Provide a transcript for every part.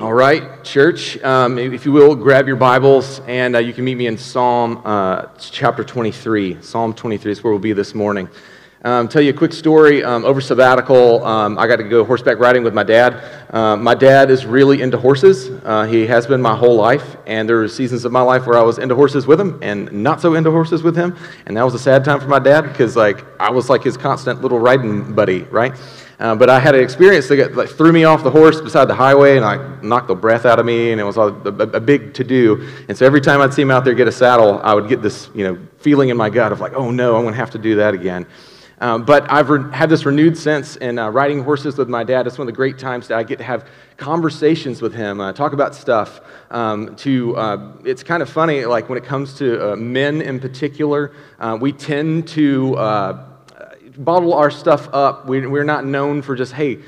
All right, church, if you will, grab your Bibles, and you can meet me in Psalm chapter 23. Psalm 23 is where we'll be this morning. Tell you a quick story. Over sabbatical, I got to go horseback riding with my dad. My dad is really into horses. He has been my whole life, and there were seasons of my life where I was into horses with him and not so into horses with him, and that was a sad time for my dad because I was his constant little riding buddy, right? But I had an experience that threw me off the horse beside the highway and knocked the breath out of me, and it was a big to-do. And so every time I'd see him out there get a saddle, I would get this feeling in my gut of oh no, I'm going to have to do that again. But I've had this renewed sense in riding horses with my dad. It's one of the great times that I get to have conversations with him, talk about stuff. It's kind of funny, when it comes to men in particular, we tend to bottle our stuff up. We're not known for just, hey,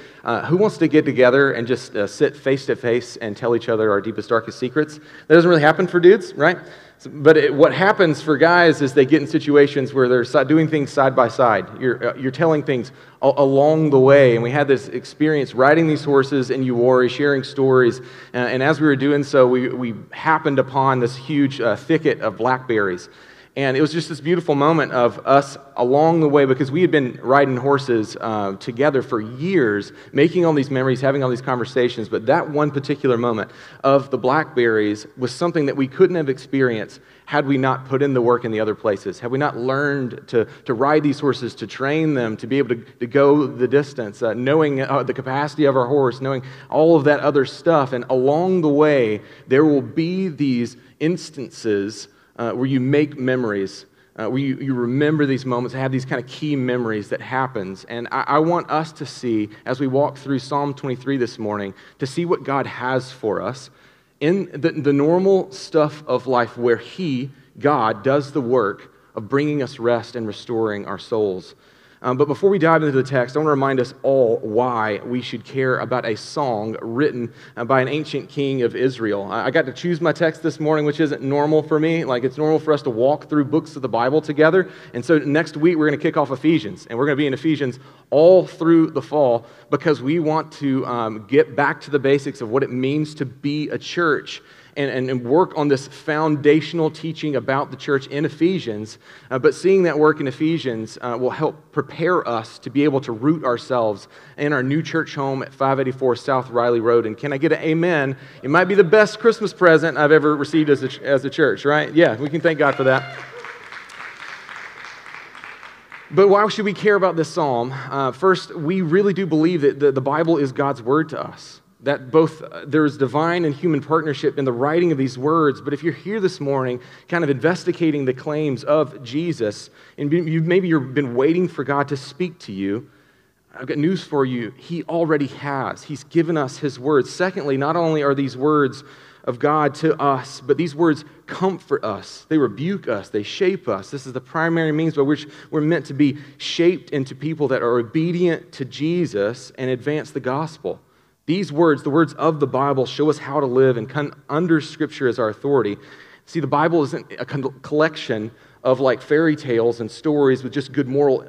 who wants to get together and just sit face to face and tell each other our deepest, darkest secrets? That doesn't really happen for dudes, right? But what happens for guys is they get in situations where they're doing things side by side. You're telling things along the way, and we had this experience riding these horses in Uwari, sharing stories, and as we were doing so, we happened upon this huge thicket of blackberries. And it was just this beautiful moment of us along the way, because we had been riding horses together for years, making all these memories, having all these conversations, but that one particular moment of the blackberries was something that we couldn't have experienced had we not put in the work in the other places, had we not learned to ride these horses, to train them, to be able to go the distance, knowing the capacity of our horse, knowing all of that other stuff. And along the way, there will be these instances where you make memories, where you remember these moments, have these kind of key memories that happens. And I want us to see, as we walk through Psalm 23 this morning, to see what God has for us in the normal stuff of life where He, God, does the work of bringing us rest and restoring our souls. But before we dive into the text, I want to remind us all why we should care about a song written by an ancient king of Israel. I got to choose my text this morning, which isn't normal for me. It's normal for us to walk through books of the Bible together. And so next week, we're going to kick off Ephesians. And we're going to be in Ephesians all through the fall because we want to get back to the basics of what it means to be a church. And work on this foundational teaching about the church in Ephesians, but seeing that work in Ephesians will help prepare us to be able to root ourselves in our new church home at 584 South Riley Road. And can I get an amen? It might be the best Christmas present I've ever received as a church, right? Yeah, we can thank God for that. But why should we care about this psalm? First, we really do believe that the Bible is God's word to us. That both there's divine and human partnership in the writing of these words. But if you're here this morning kind of investigating the claims of Jesus, and maybe you've been waiting for God to speak to you, I've got news for you. He already has. He's given us His words. Secondly, not only are these words of God to us, but these words comfort us. They rebuke us. They shape us. This is the primary means by which we're meant to be shaped into people that are obedient to Jesus and advance the gospel. These words, the words of the Bible, show us how to live and come under Scripture as our authority. See, the Bible isn't a collection of fairy tales and stories with just good moral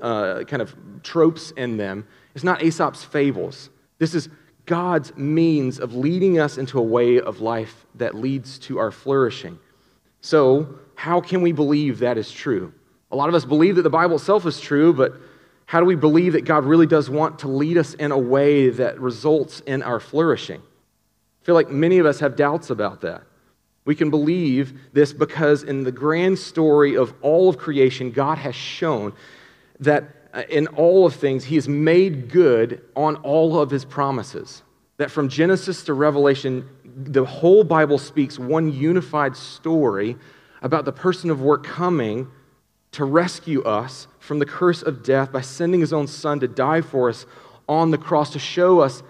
kind of tropes in them. It's not Aesop's fables. This is God's means of leading us into a way of life that leads to our flourishing. So, how can we believe that is true? A lot of us believe that the Bible itself is true, but how do we believe that God really does want to lead us in a way that results in our flourishing? I feel like many of us have doubts about that. We can believe this because in the grand story of all of creation, God has shown that in all of things, He has made good on all of His promises. That from Genesis to Revelation, the whole Bible speaks one unified story about the person of work coming to rescue us from the curse of death by sending His own Son to die for us on the cross to show us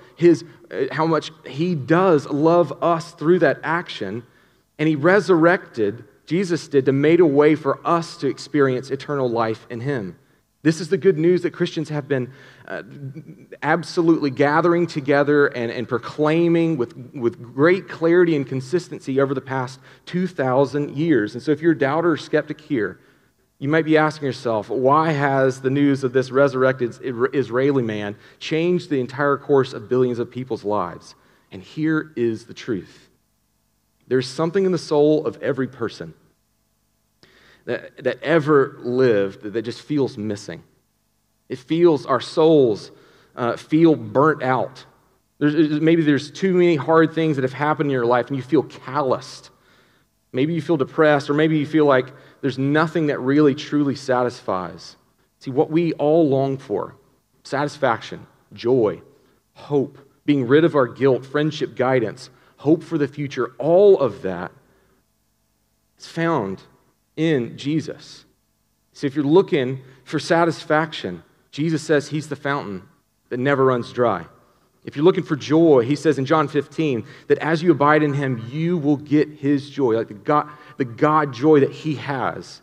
how much He does love us through that action. And He resurrected, Jesus did, to make a way for us to experience eternal life in Him. This is the good news that Christians have been absolutely gathering together and proclaiming with great clarity and consistency over the past 2,000 years. And so if you're a doubter or skeptic here, you might be asking yourself, why has the news of this resurrected Israeli man changed the entire course of billions of people's lives? And here is the truth. There's something in the soul of every person that ever lived that just feels missing. It feels, our souls feel burnt out. Maybe there's too many hard things that have happened in your life and you feel calloused. Maybe you feel depressed, or maybe you feel like there's nothing that really truly satisfies. See, what we all long for, satisfaction, joy, hope, being rid of our guilt, friendship, guidance, hope for the future, all of that is found in Jesus. So if you're looking for satisfaction, Jesus says he's the fountain that never runs dry. If you're looking for joy, he says in John 15 that as you abide in him, you will get his joy, like the God joy that he has,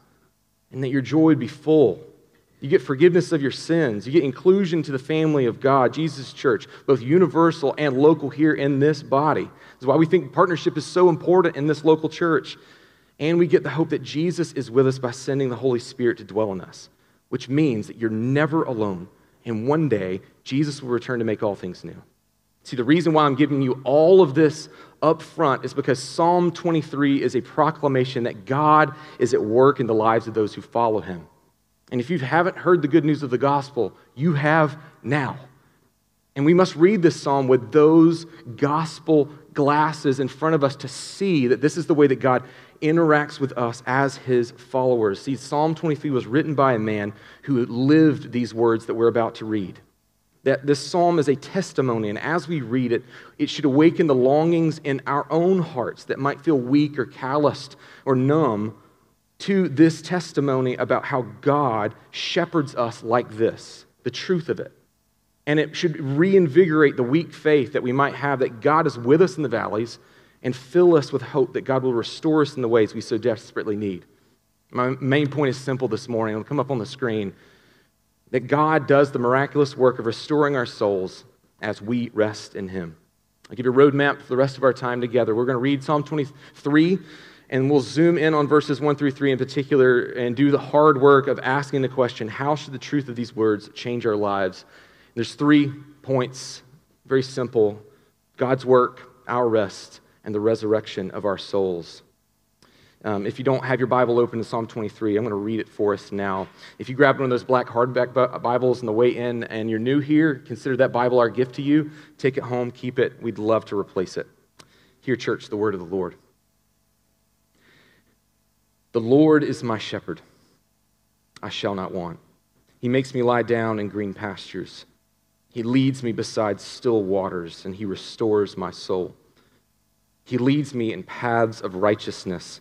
and that your joy would be full. You get forgiveness of your sins. You get inclusion to the family of God, Jesus' church, both universal and local here in this body. That's why we think partnership is so important in this local church. And we get the hope that Jesus is with us by sending the Holy Spirit to dwell in us, which means that you're never alone. And one day, Jesus will return to make all things new. See, the reason why I'm giving you all of this up front is because Psalm 23 is a proclamation that God is at work in the lives of those who follow him. And if you haven't heard the good news of the gospel, you have now. And we must read this psalm with those gospel glasses in front of us to see that this is the way that God interacts with us as his followers. See, Psalm 23 was written by a man who lived these words that we're about to read. That this psalm is a testimony, and as we read it, it should awaken the longings in our own hearts that might feel weak or calloused or numb to this testimony about how God shepherds us like this, the truth of it. And it should reinvigorate the weak faith that we might have that God is with us in the valleys and fill us with hope that God will restore us in the ways we so desperately need. My main point is simple this morning. It'll come up on the screen. That God does the miraculous work of restoring our souls as we rest in him. I'll give you a roadmap for the rest of our time together. We're going to read Psalm 23. And we'll zoom in on verses 1 through 3 in particular and do the hard work of asking the question, how should the truth of these words change our lives? And there's 3 points, very simple. God's work, our rest, and the resurrection of our souls. If you don't have your Bible open to Psalm 23, I'm going to read it for us now. If you grabbed one of those black hardback Bibles on the way in and you're new here, consider that Bible our gift to you. Take it home, keep it. We'd love to replace it. Hear, church, the word of the Lord. The Lord is my shepherd, I shall not want. He makes me lie down in green pastures. He leads me beside still waters, and he restores my soul. He leads me in paths of righteousness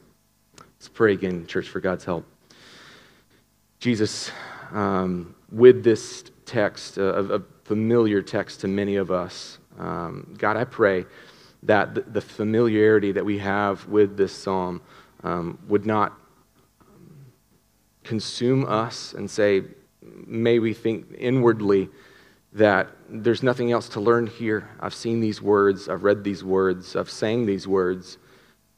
Let's pray again, church, for God's help. Jesus, with this text, a familiar text to many of us, God, I pray that the familiarity that we have with this psalm would not consume us and say, may we think inwardly that there's nothing else to learn here. I've seen these words. I've read these words. I've sang these words.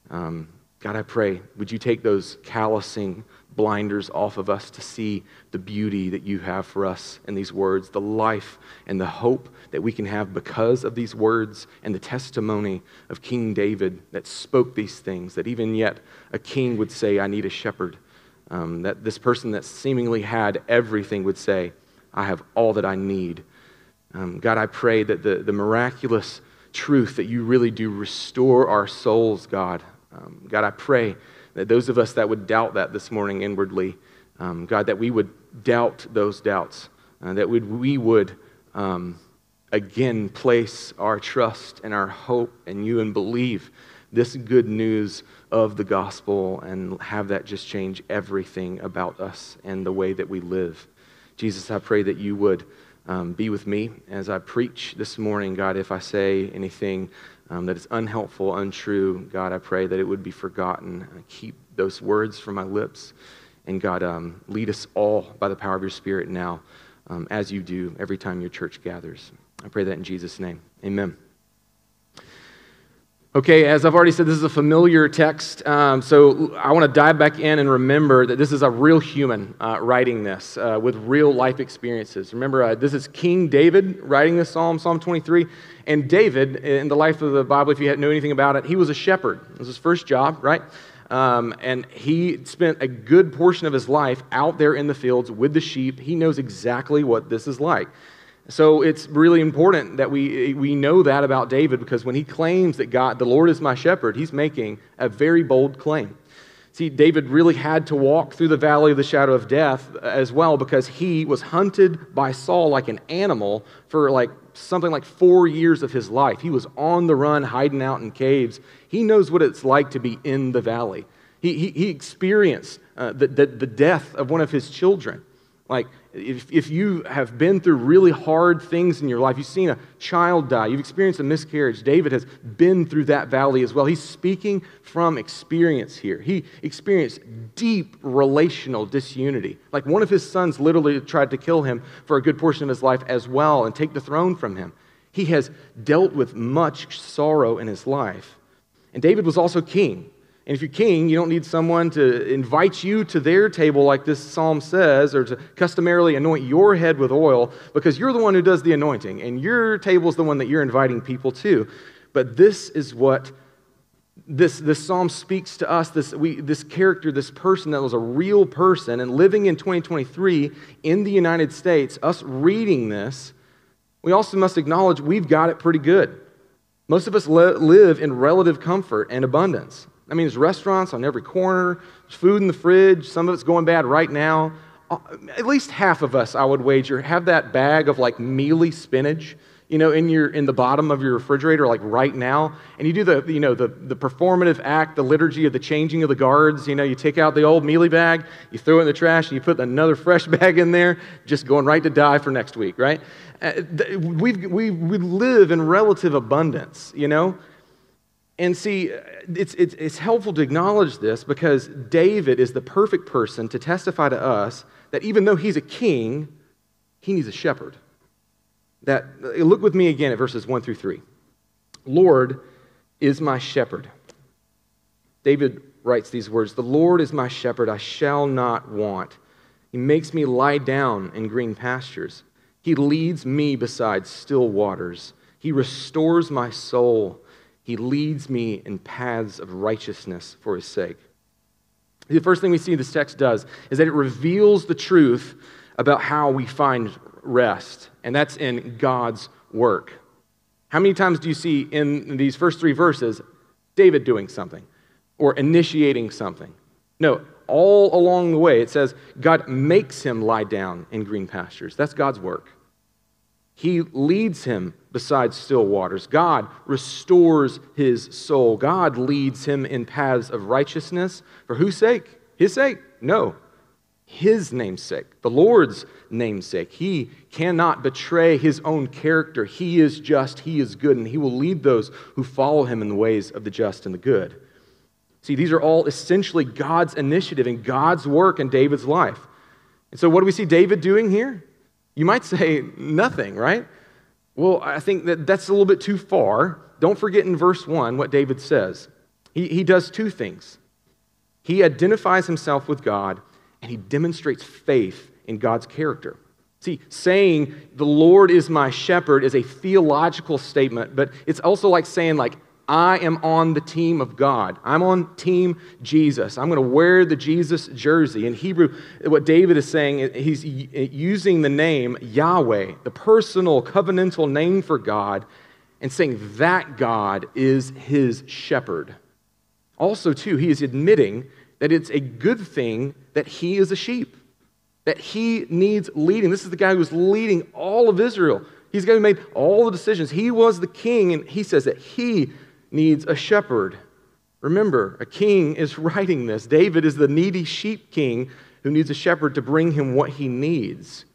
God, I pray, would you take those callousing blinders off of us to see the beauty that you have for us in these words, the life and the hope that we can have because of these words and the testimony of King David that spoke these things, that even yet a king would say, I need a shepherd. That this person that seemingly had everything would say, I have all that I need. God, I pray that the miraculous truth that you really do restore our souls, God. God, I pray that those of us that would doubt that this morning inwardly, God, that we would doubt those doubts, that we would again place our trust and our hope in you and believe this good news of the gospel and have that just change everything about us and the way that we live. Jesus, I pray that you would Be with me as I preach this morning. God, if I say anything that is unhelpful, untrue, God, I pray that it would be forgotten. Keep those words from my lips. And God, lead us all by the power of your Spirit now, as you do every time your church gathers. I pray that in Jesus' name. Amen. Okay, as I've already said, this is a familiar text, so I want to dive back in and remember that this is a real human writing this with real life experiences. Remember, this is King David writing this psalm, Psalm 23, and David, in the life of the Bible, if you know anything about it, he was a shepherd. It was his first job, right? And he spent a good portion of his life out there in the fields with the sheep. He knows exactly what this is like. So it's really important that we know that about David, because when he claims that God, the Lord is my shepherd, he's making a very bold claim. See, David really had to walk through the valley of the shadow of death as well, because he was hunted by Saul like an animal for something like 4 years of his life. He was on the run, hiding out in caves. He knows what it's like to be in the valley. He experienced the death of one of his children. Like, if you have been through really hard things in your life, you've seen a child die, you've experienced a miscarriage, David has been through that valley as well. He's speaking from experience here. He experienced deep relational disunity. Like, one of his sons literally tried to kill him for a good portion of his life as well and take the throne from him. He has dealt with much sorrow in his life. And David was also king. And if you're king, you don't need someone to invite you to their table like this psalm says, or to customarily anoint your head with oil, because you're the one who does the anointing, and your table's the one that you're inviting people to. But this is what this psalm speaks to us, this character, this person that was a real person, and living in 2023 in the United States, us reading this, we also must acknowledge we've got it pretty good. Most of us live in relative comfort and abundance. I mean, there's restaurants on every corner, there's food in the fridge, some of it's going bad right now. At least half of us, I would wager, have that bag of mealy spinach, in the bottom of your refrigerator, right now. And you do the performative act, the liturgy of the changing of the guards. You take out the old mealy bag, you throw it in the trash, and you put another fresh bag in there, just going right to die for next week, right? We live in relative abundance, And see, it's helpful to acknowledge this, because David is the perfect person to testify to us that even though he's a king, he needs a shepherd. Look with me again at verses 1 through 3. Lord is my shepherd. David writes these words, "The Lord is my shepherd, I shall not want. He makes me lie down in green pastures. He leads me beside still waters. He restores my soul. He leads me in paths of righteousness for his sake." The first thing we see this text does is that it reveals the truth about how we find rest, and that's in God's work. How many times do you see in these first three verses David doing something or initiating something? No, all along the way it says God makes him lie down in green pastures. That's God's work. He leads him beside still waters. God restores his soul. God leads him in paths of righteousness. For whose sake? His sake? No. His name's sake. The Lord's name's sake. He cannot betray his own character. He is just, he is good, and he will lead those who follow him in the ways of the just and the good. See, these are all essentially God's initiative and God's work in David's life. And so what do we see David doing here? You might say nothing, right? Well, I think that's a little bit too far. Don't forget in verse 1 what David says. He does two things. He identifies himself with God, and he demonstrates faith in God's character. See, saying, "The Lord is my shepherd," is a theological statement, but it's also like saying, I am on the team of God. I'm on team Jesus. I'm going to wear the Jesus jersey. In Hebrew, what David is saying, he's using the name Yahweh, the personal covenantal name for God, and saying that God is his shepherd. Also, too, he is admitting that it's a good thing that he is a sheep, that he needs leading. This is the guy who's leading all of Israel. He's the guy who made all the decisions. He was the king, and he says that he needs a shepherd. Remember, a king is writing this. David is the needy sheep king who needs a shepherd to bring him what he needs.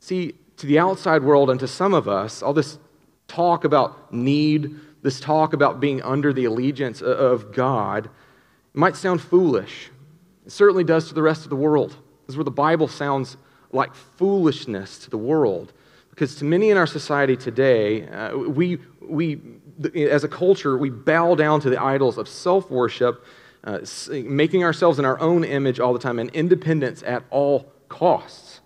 See, to the outside world and to some of us, all this talk about need, this talk about being under the allegiance of God, it might sound foolish. It certainly does to the rest of the world. This is where the Bible sounds like foolishness to the world. Because to many in our society today, we as a culture, we bow down to the idols of self-worship, making ourselves in our own image all the time, and independence at all costs.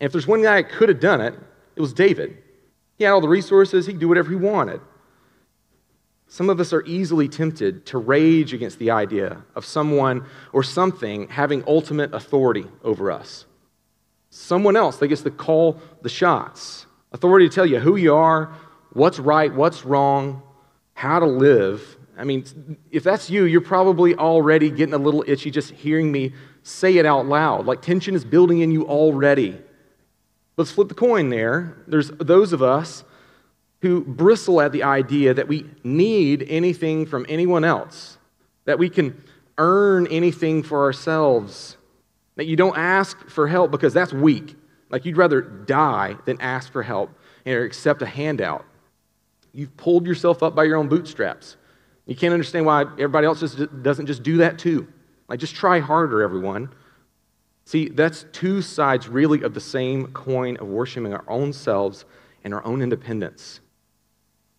And if there's one guy that could have done it, it was David. He had all the resources, he could do whatever he wanted. Some of us are easily tempted to rage against the idea of someone or something having ultimate authority over us. Someone else that gets to call the shots. Authority to tell you who you are, what's right, what's wrong, how to live. I mean, if that's you, you're probably already getting a little itchy just hearing me say it out loud. Like tension is building in you already. Let's flip the coin there. There's those of us who bristle at the idea that we need anything from anyone else, that we can earn anything for ourselves, that you don't ask for help because that's weak. Like you'd rather die than ask for help or accept a handout. You've pulled yourself up by your own bootstraps. You can't understand why everybody else just doesn't just do that too. Like just try harder, everyone. See, that's two sides really of the same coin of worshiping our own selves and our own independence.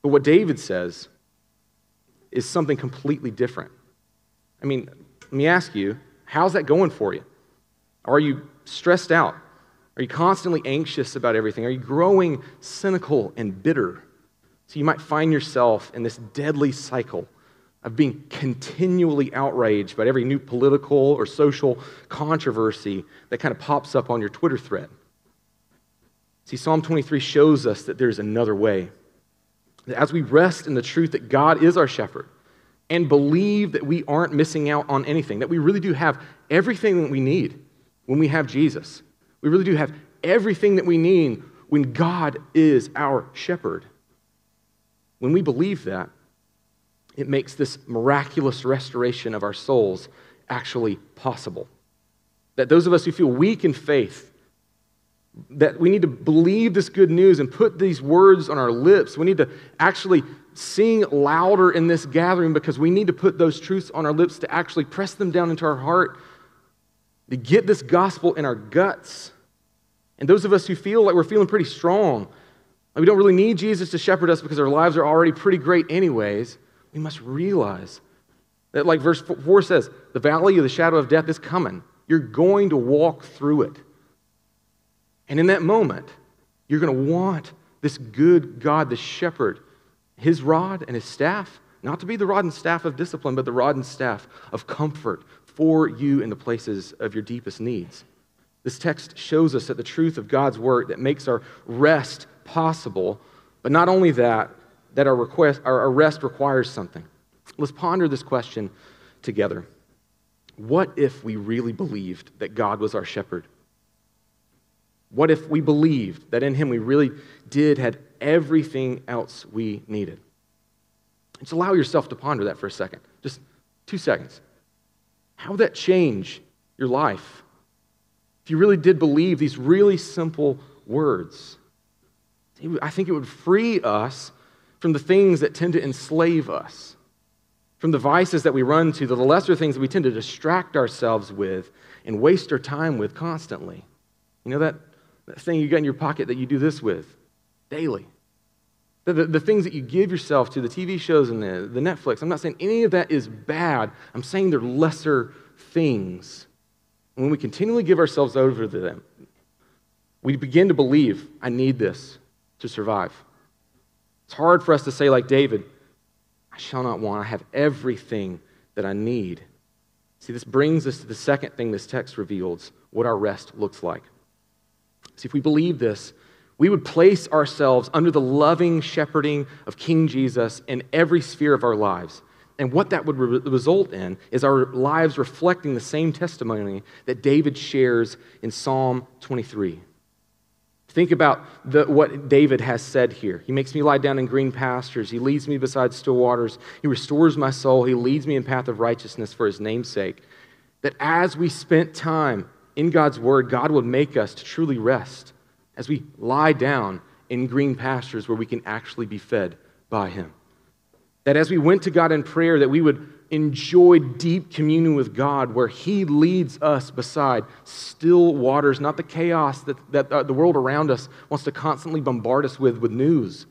But what David says is something completely different. I mean, let me ask you, how's that going for you? Are you stressed out? Are you constantly anxious about everything? Are you growing cynical and bitter? So you might find yourself in this deadly cycle of being continually outraged by every new political or social controversy that kind of pops up on your Twitter thread. See, Psalm 23 shows us that there's another way. That as we rest in the truth that God is our shepherd and believe that we aren't missing out on anything, that we really do have everything that we need when we have Jesus. We really do have everything that we need when God is our shepherd. When we believe that, it makes this miraculous restoration of our souls actually possible. That those of us who feel weak in faith, that we need to believe this good news and put these words on our lips. We need to actually sing louder in this gathering because we need to put those truths on our lips to actually press them down into our heart, to get this gospel in our guts. And those of us who feel like we're feeling pretty strong, like we don't really need Jesus to shepherd us because our lives are already pretty great anyways, we must realize that, like verse 4 says, the valley of the shadow of death is coming. You're going to walk through it. And in that moment, you're going to want this good God, the shepherd, his rod and his staff, not to be the rod and staff of discipline, but the rod and staff of comfort for you in the places of your deepest needs. This text shows us that the truth of God's word that makes our rest possible, but not only that, that our rest requires something. Let's ponder this question together. What if we really believed that God was our shepherd? What if we believed that in him we really did have everything else we needed? Just allow yourself to ponder that for a second. Just 2 seconds. How would that change your life if you really did believe these really simple words? I think it would free us from the things that tend to enslave us, from the vices that we run to, the lesser things that we tend to distract ourselves with and waste our time with constantly. You know that thing you got in your pocket that you do this with daily. The things that you give yourself to, the TV shows and the Netflix. I'm not saying any of that is bad. I'm saying they're lesser things. And when we continually give ourselves over to them, we begin to believe, I need this to survive. It's hard for us to say like David, I shall not want. I have everything that I need. See, this brings us to the second thing this text reveals, what our rest looks like. See, if we believe this, we would place ourselves under the loving shepherding of King Jesus in every sphere of our lives. And what that would result in is our lives reflecting the same testimony that David shares in Psalm 23. Think about what David has said here. He makes me lie down in green pastures. He leads me beside still waters. He restores my soul. He leads me in path of righteousness for his name's sake. That as we spent time in God's word, God would make us to truly rest. as we lie down in green pastures where we can actually be fed by him. That as we went to God in prayer, that we would enjoy deep communion with God where he leads us beside still waters, not the chaos that the world around us wants to constantly bombard us with news.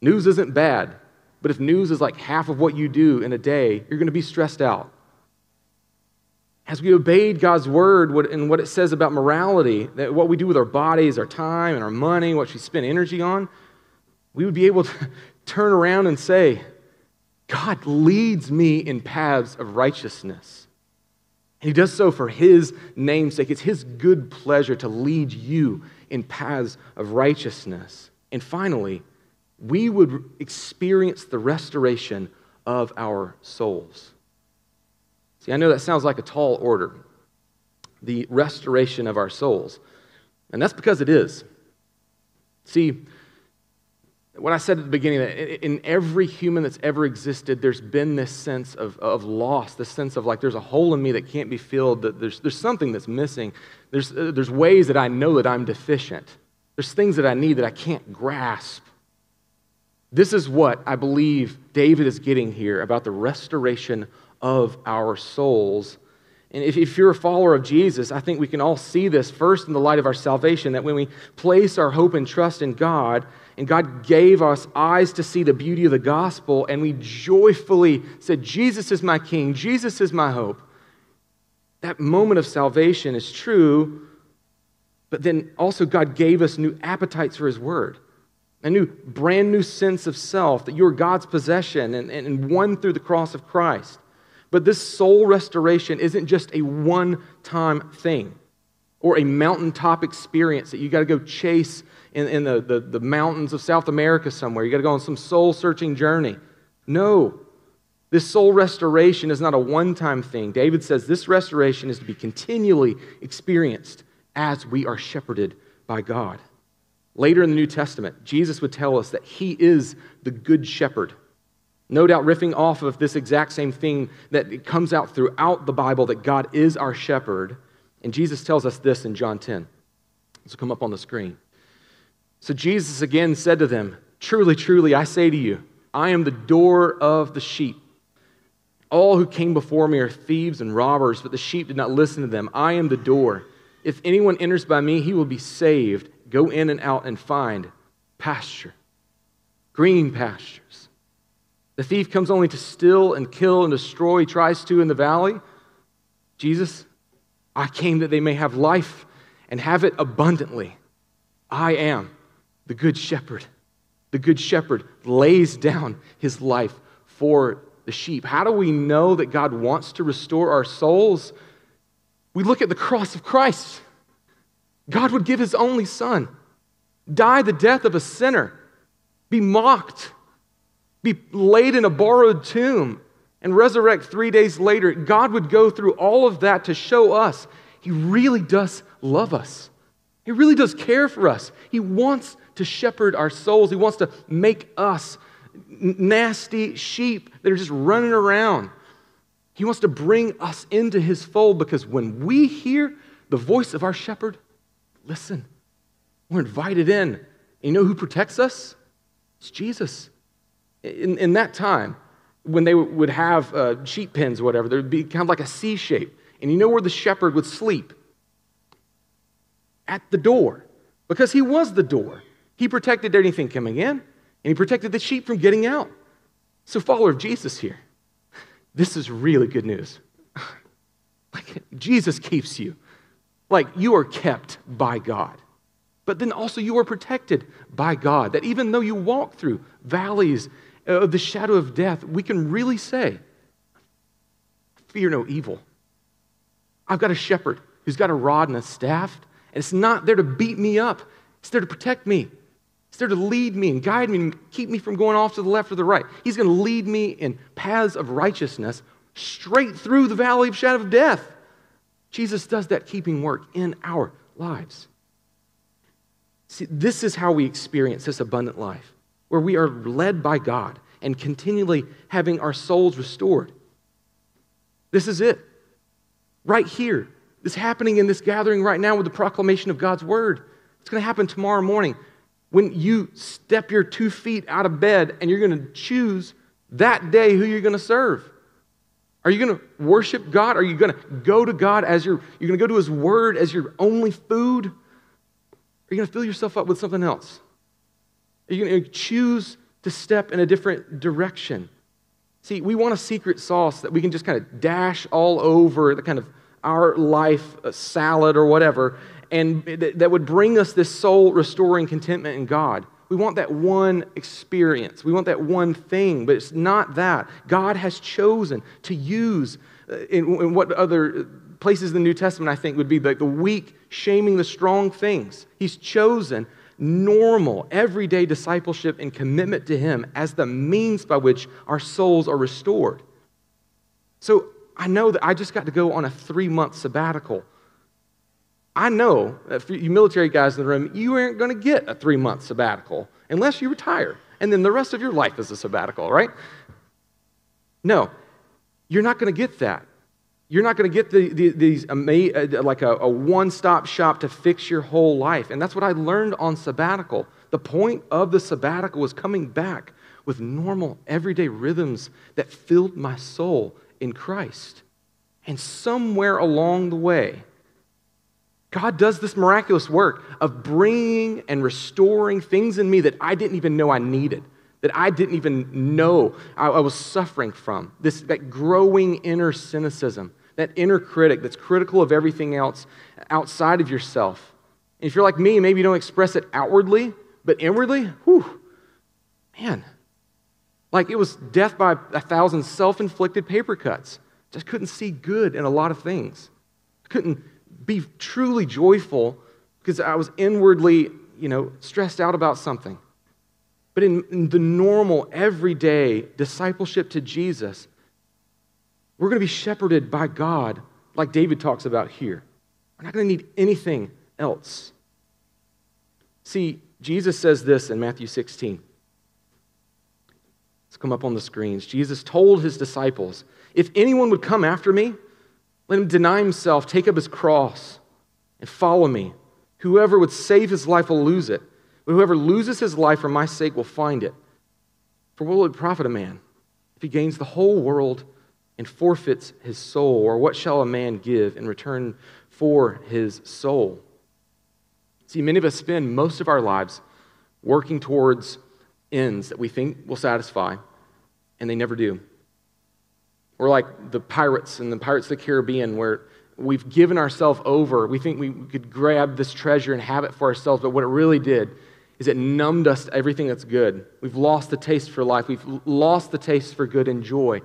News isn't bad, but if news is like half of what you do in a day, you're going to be stressed out. As we obeyed God's word and what it says about morality, that what we do with our bodies, our time, and our money, what we spend energy on, we would be able to turn around and say, God leads me in paths of righteousness. And he does so for his name's sake. It's his good pleasure to lead you in paths of righteousness. And finally, we would experience the restoration of our souls. See, I know that sounds like a tall order, the restoration of our souls. And that's because it is. See, what I said at the beginning, that in every human that's ever existed, there's been this sense of loss, this sense of like there's a hole in me that can't be filled, that there's something that's missing. There's ways that I know that I'm deficient. There's things that I need that I can't grasp. This is what I believe David is getting here about the restoration of our souls. And if you're a follower of Jesus, I think we can all see this first in the light of our salvation, that when we place our hope and trust in God, and God gave us eyes to see the beauty of the gospel, and we joyfully said, Jesus is my King, Jesus is my hope. That moment of salvation is true, but then also God gave us new appetites for his word. A new, brand new sense of self, that you're God's possession and won through the cross of Christ. But this soul restoration isn't just a one-time thing or a mountaintop experience that you got to go chase in the mountains of South America somewhere. You got to go on some soul-searching journey. No, this soul restoration is not a one-time thing. David says this restoration is to be continually experienced as we are shepherded by God. Later in the New Testament, Jesus would tell us that he is the good shepherd. No doubt riffing off of this exact same thing that it comes out throughout the Bible, that God is our shepherd. And Jesus tells us this in John 10. This will come up on the screen. So Jesus again said to them, "Truly, truly, I say to you, I am the door of the sheep. All who came before me are thieves and robbers, but the sheep did not listen to them. I am the door. If anyone enters by me, he will be saved. Go in and out and find pasture, green pastures. The thief comes only to steal and kill and destroy. He tries to in the valley. Jesus, I came that they may have life and have it abundantly. I am the good shepherd. The good shepherd lays down his life for the sheep." How do we know that God wants to restore our souls? We look at the cross of Christ. God would give his only son, die the death of a sinner, be mocked, be laid in a borrowed tomb, and resurrect 3 days later. God would go through all of that to show us he really does love us. He really does care for us. He wants to shepherd our souls. He wants to make us nasty sheep that are just running around. He wants to bring us into his fold, because when we hear the voice of our shepherd, listen, we're invited in. And you know who protects us? It's Jesus. In that time, when they would have sheep pens or whatever, there would be kind of like a C shape. And you know where the shepherd would sleep? At the door. Because he was the door. He protected anything coming in, and he protected the sheep from getting out. So, follower of Jesus here, this is really good news. Like, Jesus keeps you. Like, you are kept by God. But then also you are protected by God. That even though you walk through valleys of the shadow of death, we can really say, fear no evil. I've got a shepherd who's got a rod and a staff, and it's not there to beat me up. It's there to protect me. It's there to lead me and guide me and keep me from going off to the left or the right. He's going to lead me in paths of righteousness straight through the valley of shadow of death. Jesus does that keeping work in our lives. See, this is how we experience this abundant life, where we are led by God and continually having our souls restored. This is it. Right here. This happening in this gathering right now with the proclamation of God's word. It's going to happen tomorrow morning when you step your 2 feet out of bed and you're going to choose that day who you're going to serve. Are you going to worship God? Are you going to go to God as you're going to go to His Word as your only food? Are you going to fill yourself up with something else? Are you going to choose to step in a different direction? See, we want a secret sauce that we can just kind of dash all over the kind of our life salad or whatever, and that would bring us this soul-restoring contentment in God. We want that one experience. We want that one thing, but it's not that. God has chosen to use, in what other places in the New Testament I think would be like the weak shaming the strong things. He's chosen normal, everyday discipleship and commitment to Him as the means by which our souls are restored. So I know that I just got to go on a 3-month sabbatical. I know that for you military guys in the room, you aren't going to get a 3-month sabbatical unless you retire, and then the rest of your life is a sabbatical, right? No, you're not going to get that. You're not going to get a one-stop shop to fix your whole life. And that's what I learned on sabbatical. The point of the sabbatical was coming back with normal, everyday rhythms that filled my soul in Christ. And somewhere along the way, God does this miraculous work of bringing and restoring things in me that I didn't even know I needed, that I didn't even know I was suffering from, that growing inner cynicism, that inner critic that's critical of everything else outside of yourself. And if you're like me, maybe you don't express it outwardly, but inwardly, whew, man, like it was death by 1,000 self-inflicted paper cuts. Just couldn't see good in a lot of things. Couldn't be truly joyful because I was inwardly, stressed out about something. But in the normal, everyday discipleship to Jesus, we're going to be shepherded by God like David talks about here. We're not going to need anything else. See, Jesus says this in Matthew 16. It's come up on the screens. Jesus told His disciples, "If anyone would come after me, let him deny himself, take up his cross, and follow me. Whoever would save his life will lose it. But whoever loses his life for my sake will find it. For what will it profit a man if he gains the whole world and forfeits his soul? Or what shall a man give in return for his soul?" See, many of us spend most of our lives working towards ends that we think will satisfy, and they never do. We're like the pirates in the Pirates of the Caribbean, where we've given ourselves over. We think we could grab this treasure and have it for ourselves, but what it really did is it numbed us to everything that's good. We've lost the taste for life. We've lost the taste for good and joy.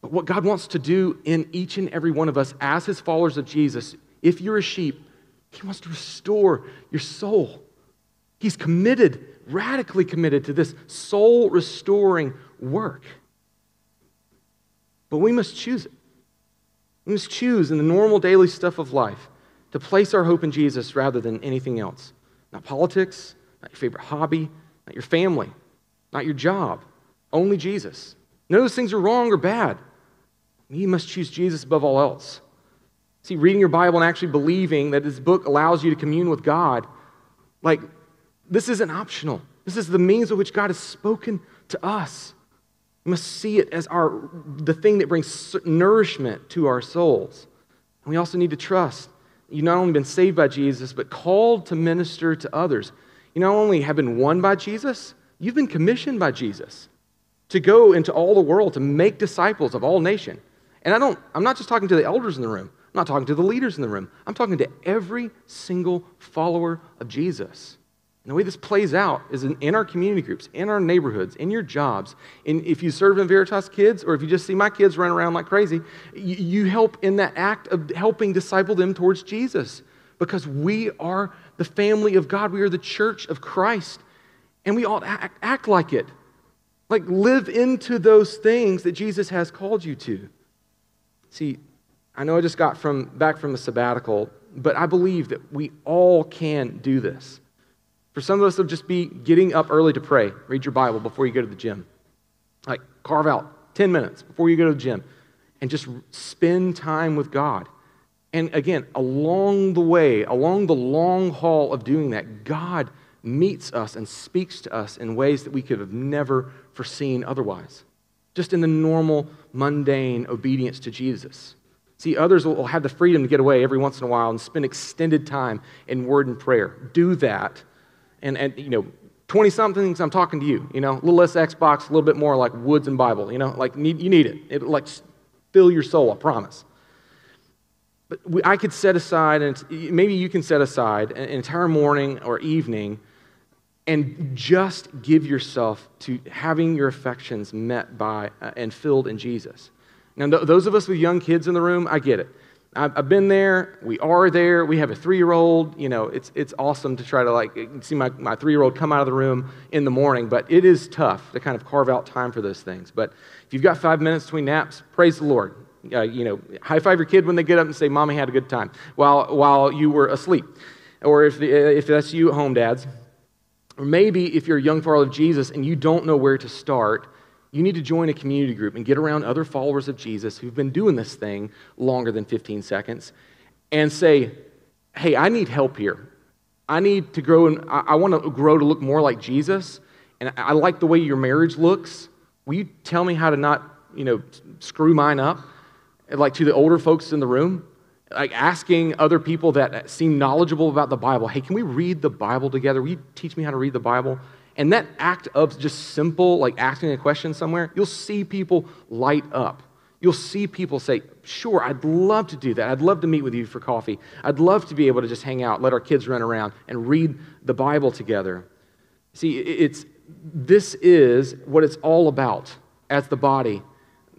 But what God wants to do in each and every one of us as His followers of Jesus, if you're a sheep, He wants to restore your soul. He's committed, radically committed to this soul-restoring work. But we must choose it. We must choose in the normal daily stuff of life to place our hope in Jesus rather than anything else. Not politics, not your favorite hobby, not your family, not your job, only Jesus. None of those things are wrong or bad. You must choose Jesus above all else. See, reading your Bible and actually believing that this book allows you to commune with God, like, this isn't optional. This is the means by which God has spoken to us. We must see it as the thing that brings nourishment to our souls. And we also need to trust you've not only been saved by Jesus, but called to minister to others. You not only have been won by Jesus, you've been commissioned by Jesus to go into all the world, to make disciples of all nations. And I'm not just talking to the elders in the room. I'm not talking to the leaders in the room. I'm talking to every single follower of Jesus. And the way this plays out is in our community groups, in our neighborhoods, in your jobs. And if you serve in Veritas Kids, or if you just see my kids run around like crazy, you help in that act of helping disciple them towards Jesus. Because we are the family of God. We are the church of Christ. And we ought to act like it. Like, live into those things that Jesus has called you to. See, I know I just got back from a sabbatical, but I believe that we all can do this. For some of us, it'll just be getting up early to pray. Read your Bible before you go to the gym. Like, carve out 10 minutes before you go to the gym and just spend time with God. And again, along the way, along the long haul of doing that, God meets us and speaks to us in ways that we could have never foreseen otherwise, just in the normal, mundane obedience to Jesus. See, others will have the freedom to get away every once in a while and spend extended time in word and prayer. Do that. And you know, 20-somethings, I'm talking to you. You know, a little less Xbox, a little bit more like Woods and Bible. You know, like you need it. It like fill your soul, I promise. But I could set aside, and maybe you can set aside an entire morning or evening and just give yourself to having your affections met by and filled in Jesus. Now, those of us with young kids in the room, I get it. I've been there. We are there. We have a 3-year-old. You know, it's awesome to try to like see my 3-year-old come out of the room in the morning, but it is tough to kind of carve out time for those things. But if you've got 5 minutes between naps, praise the Lord. You know, high-five your kid when they get up and say, "Mommy had a good time," while you were asleep. Or if that's you at home, dads. Or maybe if you're a young follower of Jesus and you don't know where to start, you need to join a community group and get around other followers of Jesus who've been doing this thing longer than 15 seconds and say, "Hey, I need help here. I need to grow, and I want to grow to look more like Jesus, and I like the way your marriage looks. Will you tell me how to not, you know, screw mine up?" Like to the older folks in the room, like asking other people that seem knowledgeable about the Bible, "Hey, can we read the Bible together? Will you teach me how to read the Bible?" And that act of just simple, like asking a question somewhere, you'll see people light up. You'll see people say, "Sure, I'd love to do that. I'd love to meet with you for coffee. I'd love to be able to just hang out, let our kids run around, and read the Bible together." See, this is what it's all about as the body.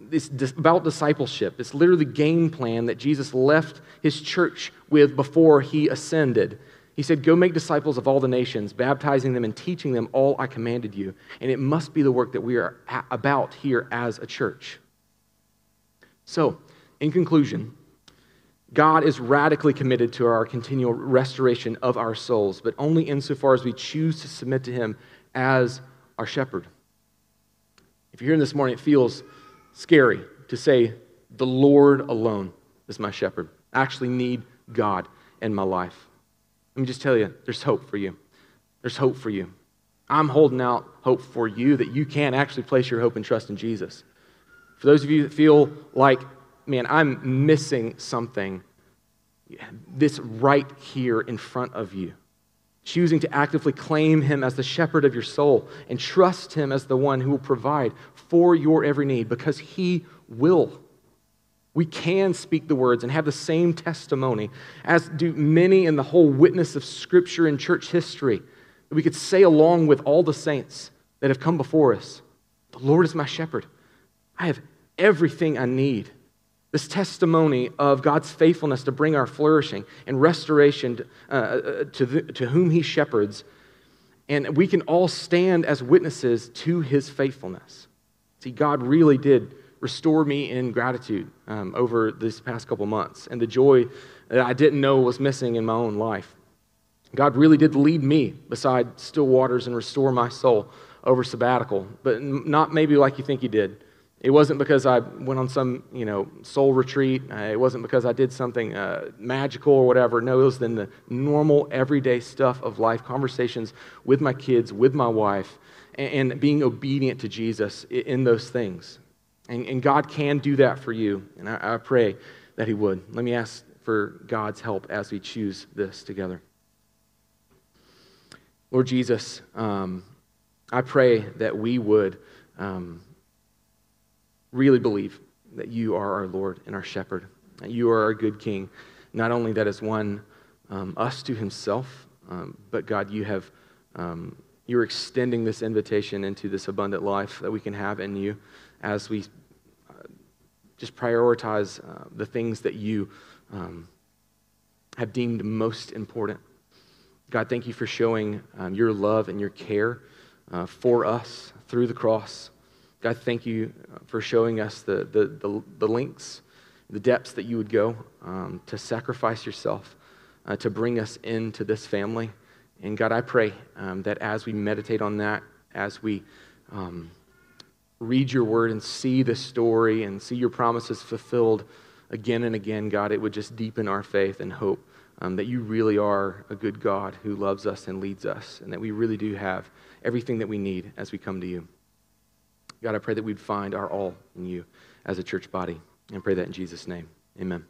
It's about discipleship. It's literally the game plan that Jesus left his church with before he ascended. He said, "Go make disciples of all the nations, baptizing them and teaching them all I commanded you." And it must be the work that we are about here as a church. So, in conclusion, God is radically committed to our continual restoration of our souls, but only insofar as we choose to submit to him as our shepherd. If you're here this morning, it feels scary to say, "The Lord alone is my shepherd. I actually need God in my life." Let me just tell you, there's hope for you. There's hope for you. I'm holding out hope for you that you can actually place your hope and trust in Jesus. For those of you that feel like, "Man, I'm missing something," this right here in front of you. Choosing to actively claim him as the shepherd of your soul and trust him as the one who will provide for your every need, because he will. We can speak the words and have the same testimony as do many in the whole witness of Scripture and church history. We could say along with all the saints that have come before us, "The Lord is my shepherd. I have everything I need." This testimony of God's faithfulness to bring our flourishing and restoration to whom he shepherds. And we can all stand as witnesses to his faithfulness. See, God really did restore me in gratitude over these past couple months, and the joy that I didn't know was missing in my own life. God really did lead me beside still waters and restore my soul over sabbatical, but not maybe like you think he did. It wasn't because I went on some, you know, soul retreat. It wasn't because I did something magical or whatever. No, it was then the normal, everyday stuff of life, conversations with my kids, with my wife, and being obedient to Jesus in those things. And God can do that for you, and I pray that he would. Let me ask for God's help as we choose this together. Lord Jesus, I pray that we would really believe that you are our Lord and our shepherd, that you are our good king. Not only that has won us to himself, but God, you have, you're extending this invitation into this abundant life that we can have in you as we just prioritize the things that you have deemed most important. God, thank you for showing your love and your care for us through the cross. God, thank you for showing us the lengths, the depths that you would go to sacrifice yourself, to bring us into this family. And God, I pray that as we meditate on that, as we read your word and see the story and see your promises fulfilled, again and again, God, it would just deepen our faith and hope that you really are a good God who loves us and leads us, and that we really do have everything that we need as we come to you. God, I pray that we'd find our all in you as a church body, and pray that in Jesus' name. Amen.